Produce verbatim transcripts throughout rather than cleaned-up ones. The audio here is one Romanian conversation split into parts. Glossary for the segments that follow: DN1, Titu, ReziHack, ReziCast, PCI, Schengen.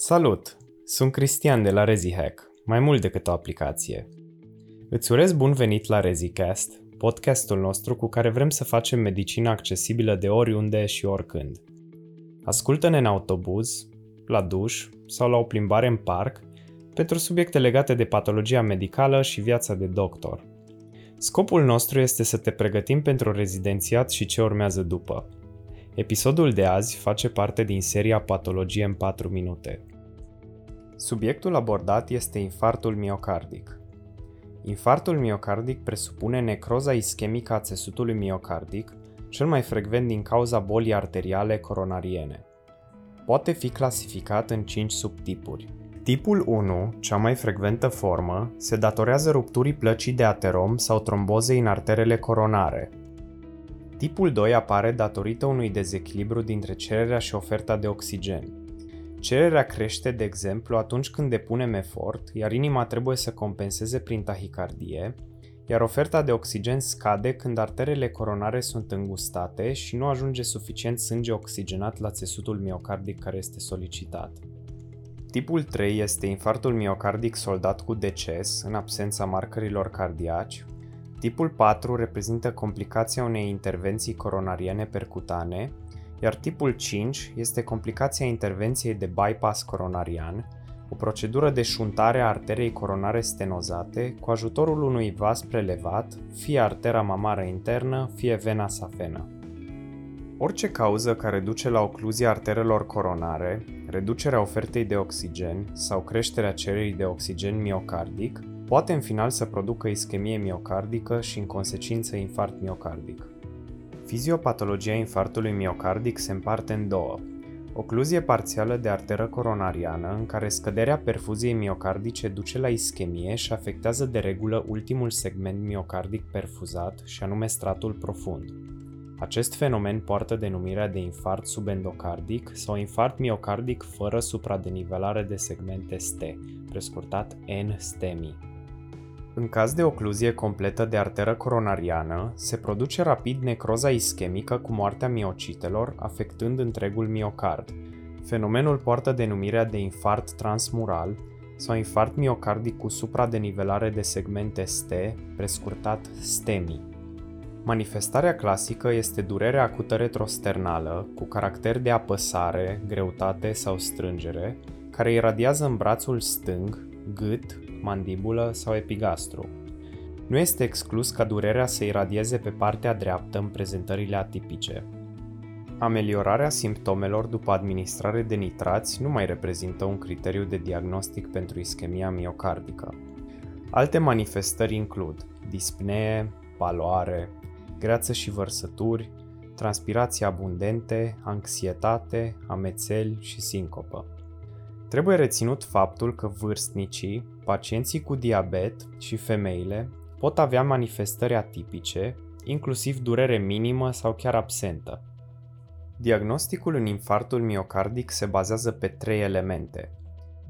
Salut! Sunt Cristian de la ReziHack, mai mult decât o aplicație. Îți urez bun venit la ReziCast, podcastul nostru cu care vrem să facem medicina accesibilă de oriunde și oricând. Ascultă-ne în autobuz, la duș sau la o plimbare în parc pentru subiecte legate de patologia medicală și viața de doctor. Scopul nostru este să te pregătim pentru rezidențiat și ce urmează după. Episodul de azi face parte din seria Patologie în patru minute. Subiectul abordat este infarctul miocardic. Infarctul miocardic presupune necroza ischemică a țesutului miocardic, cel mai frecvent din cauza bolii arteriale coronariene. Poate fi clasificat în cinci subtipuri. Tipul unu, cea mai frecventă formă, se datorează rupturii plăcii de aterom sau trombozei în arterele coronare. Tipul doi apare datorită unui dezechilibru dintre cererea și oferta de oxigen. Cererea crește, de exemplu, atunci când depunem efort, iar inima trebuie să compenseze prin tahicardie, iar oferta de oxigen scade când arterele coronare sunt îngustate și nu ajunge suficient sânge oxigenat la țesutul miocardic care este solicitat. Tipul trei este infarctul miocardic soldat cu deces, în absența marcărilor cardiaci. Tipul patru reprezintă complicația unei intervenții coronariene percutane, iar tipul cinci este complicația intervenției de bypass coronarian, o procedură de șuntare a arterei coronare stenozate cu ajutorul unui vas prelevat, fie artera mamară internă, fie vena safenă. Orice cauză care duce la ocluzia arterelor coronare, reducerea ofertei de oxigen sau creșterea cererii de oxigen miocardic, poate în final să producă ischemie miocardică și în consecință infarct miocardic. Fiziopatologia infarctului miocardic se împarte în două. Ocluzie parțială de arteră coronariană, în care scăderea perfuziei miocardice duce la ischemie și afectează de regulă ultimul segment miocardic perfuzat, și anume stratul profund. Acest fenomen poartă denumirea de infarct subendocardic sau infarct miocardic fără supradenivelare de segmente S T, prescurtat N S T E M I. În caz de ocluzie completă de arteră coronariană, se produce rapid necroza ischemică cu moartea miocitelor, afectând întregul miocard. Fenomenul poartă denumirea de infarct transmural sau infarct miocardic cu supradenivelare de segmente S T, prescurtat S T E M I. Manifestarea clasică este durerea acută retrosternală, cu caracter de apăsare, greutate sau strângere, care iradiază în brațul stâng, gât, mandibulă sau epigastru. Nu este exclus ca durerea să iradieze pe partea dreaptă în prezentările atipice. Ameliorarea simptomelor după administrare de nitrați nu mai reprezintă un criteriu de diagnostic pentru ischemia miocardică. Alte manifestări includ dispnee, paloare, greață și vărsături, transpirații abundente, anxietate, amețeli și sincopă. Trebuie reținut faptul că vârstnicii, pacienții cu diabet și femeile pot avea manifestări atipice, inclusiv durere minimă sau chiar absentă. Diagnosticul în infarctul miocardic se bazează pe trei elemente: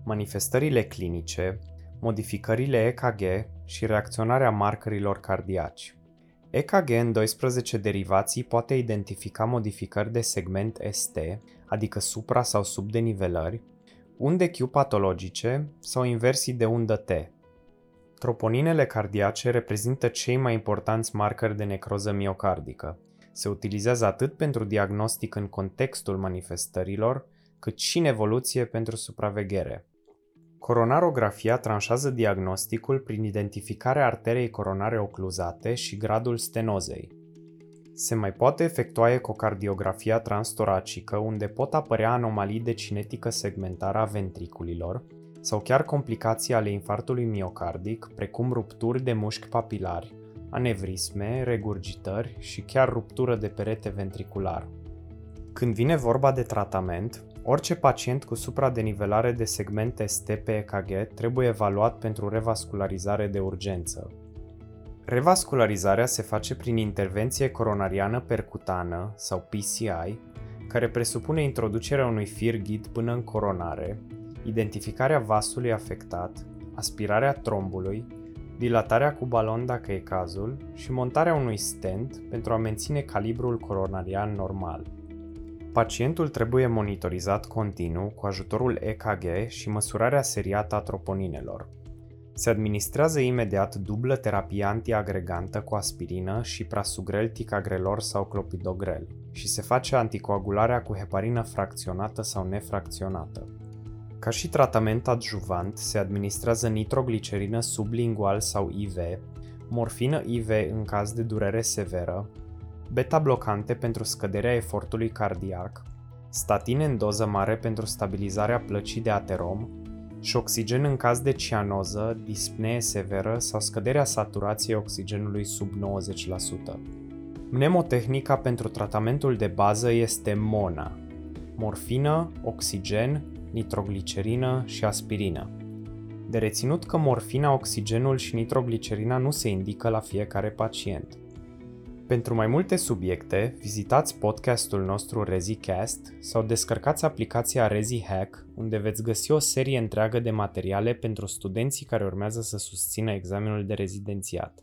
manifestările clinice, modificările E K G și reacționarea marcărilor cardiaci. E K G în doisprezece derivații poate identifica modificări de segment S T, adică supra- sau subdenivelări, unde Q patologice sau inversii de undă T. Troponinele cardiace reprezintă cei mai importanți marcări de necroză miocardică. Se utilizează atât pentru diagnostic în contextul manifestărilor, cât și în evoluție pentru supraveghere. Coronarografia tranșează diagnosticul prin identificarea arterei coronare ocluzate și gradul stenozei. Se mai poate efectua ecocardiografia transtoracică, unde pot apărea anomalii de cinetică segmentară a ventriculilor sau chiar complicații ale infarctului miocardic, precum rupturi de mușchi papilari, anevrisme, regurgitări și chiar ruptură de perete ventricular. Când vine vorba de tratament, orice pacient cu supradenivelare de segmente S T pe E K G trebuie evaluat pentru revascularizare de urgență. Revascularizarea se face prin intervenție coronariană percutană sau P C I, care presupune introducerea unui fir ghid până în coronare, identificarea vasului afectat, aspirarea trombului, dilatarea cu balon dacă e cazul și montarea unui stent pentru a menține calibrul coronarian normal. Pacientul trebuie monitorizat continuu cu ajutorul E K G și măsurarea seriată a troponinelor. Se administrează imediat dublă terapie antiagregantă cu aspirină și prasugrel, ticagrelor sau clopidogrel și se face anticoagularea cu heparină fracționată sau nefracționată. Ca și tratament adjuvant, se administrează nitroglicerină sublingual sau I V, morfină I V în caz de durere severă, beta-blocante pentru scăderea efortului cardiac, statine în doză mare pentru stabilizarea plăcii de aterom și oxigen în caz de cianoză, dispnee severă sau scăderea saturației oxigenului sub nouăzeci la sută. Mnemotehnica pentru tratamentul de bază este MONA: morfină, oxigen, nitroglicerină și aspirină. De reținut că morfina, oxigenul și nitroglicerina nu se indică la fiecare pacient. Pentru mai multe subiecte, vizitați podcastul nostru ReziCast sau descărcați aplicația ReziHack, unde veți găsi o serie întreagă de materiale pentru studenții care urmează să susțină examenul de rezidențiat.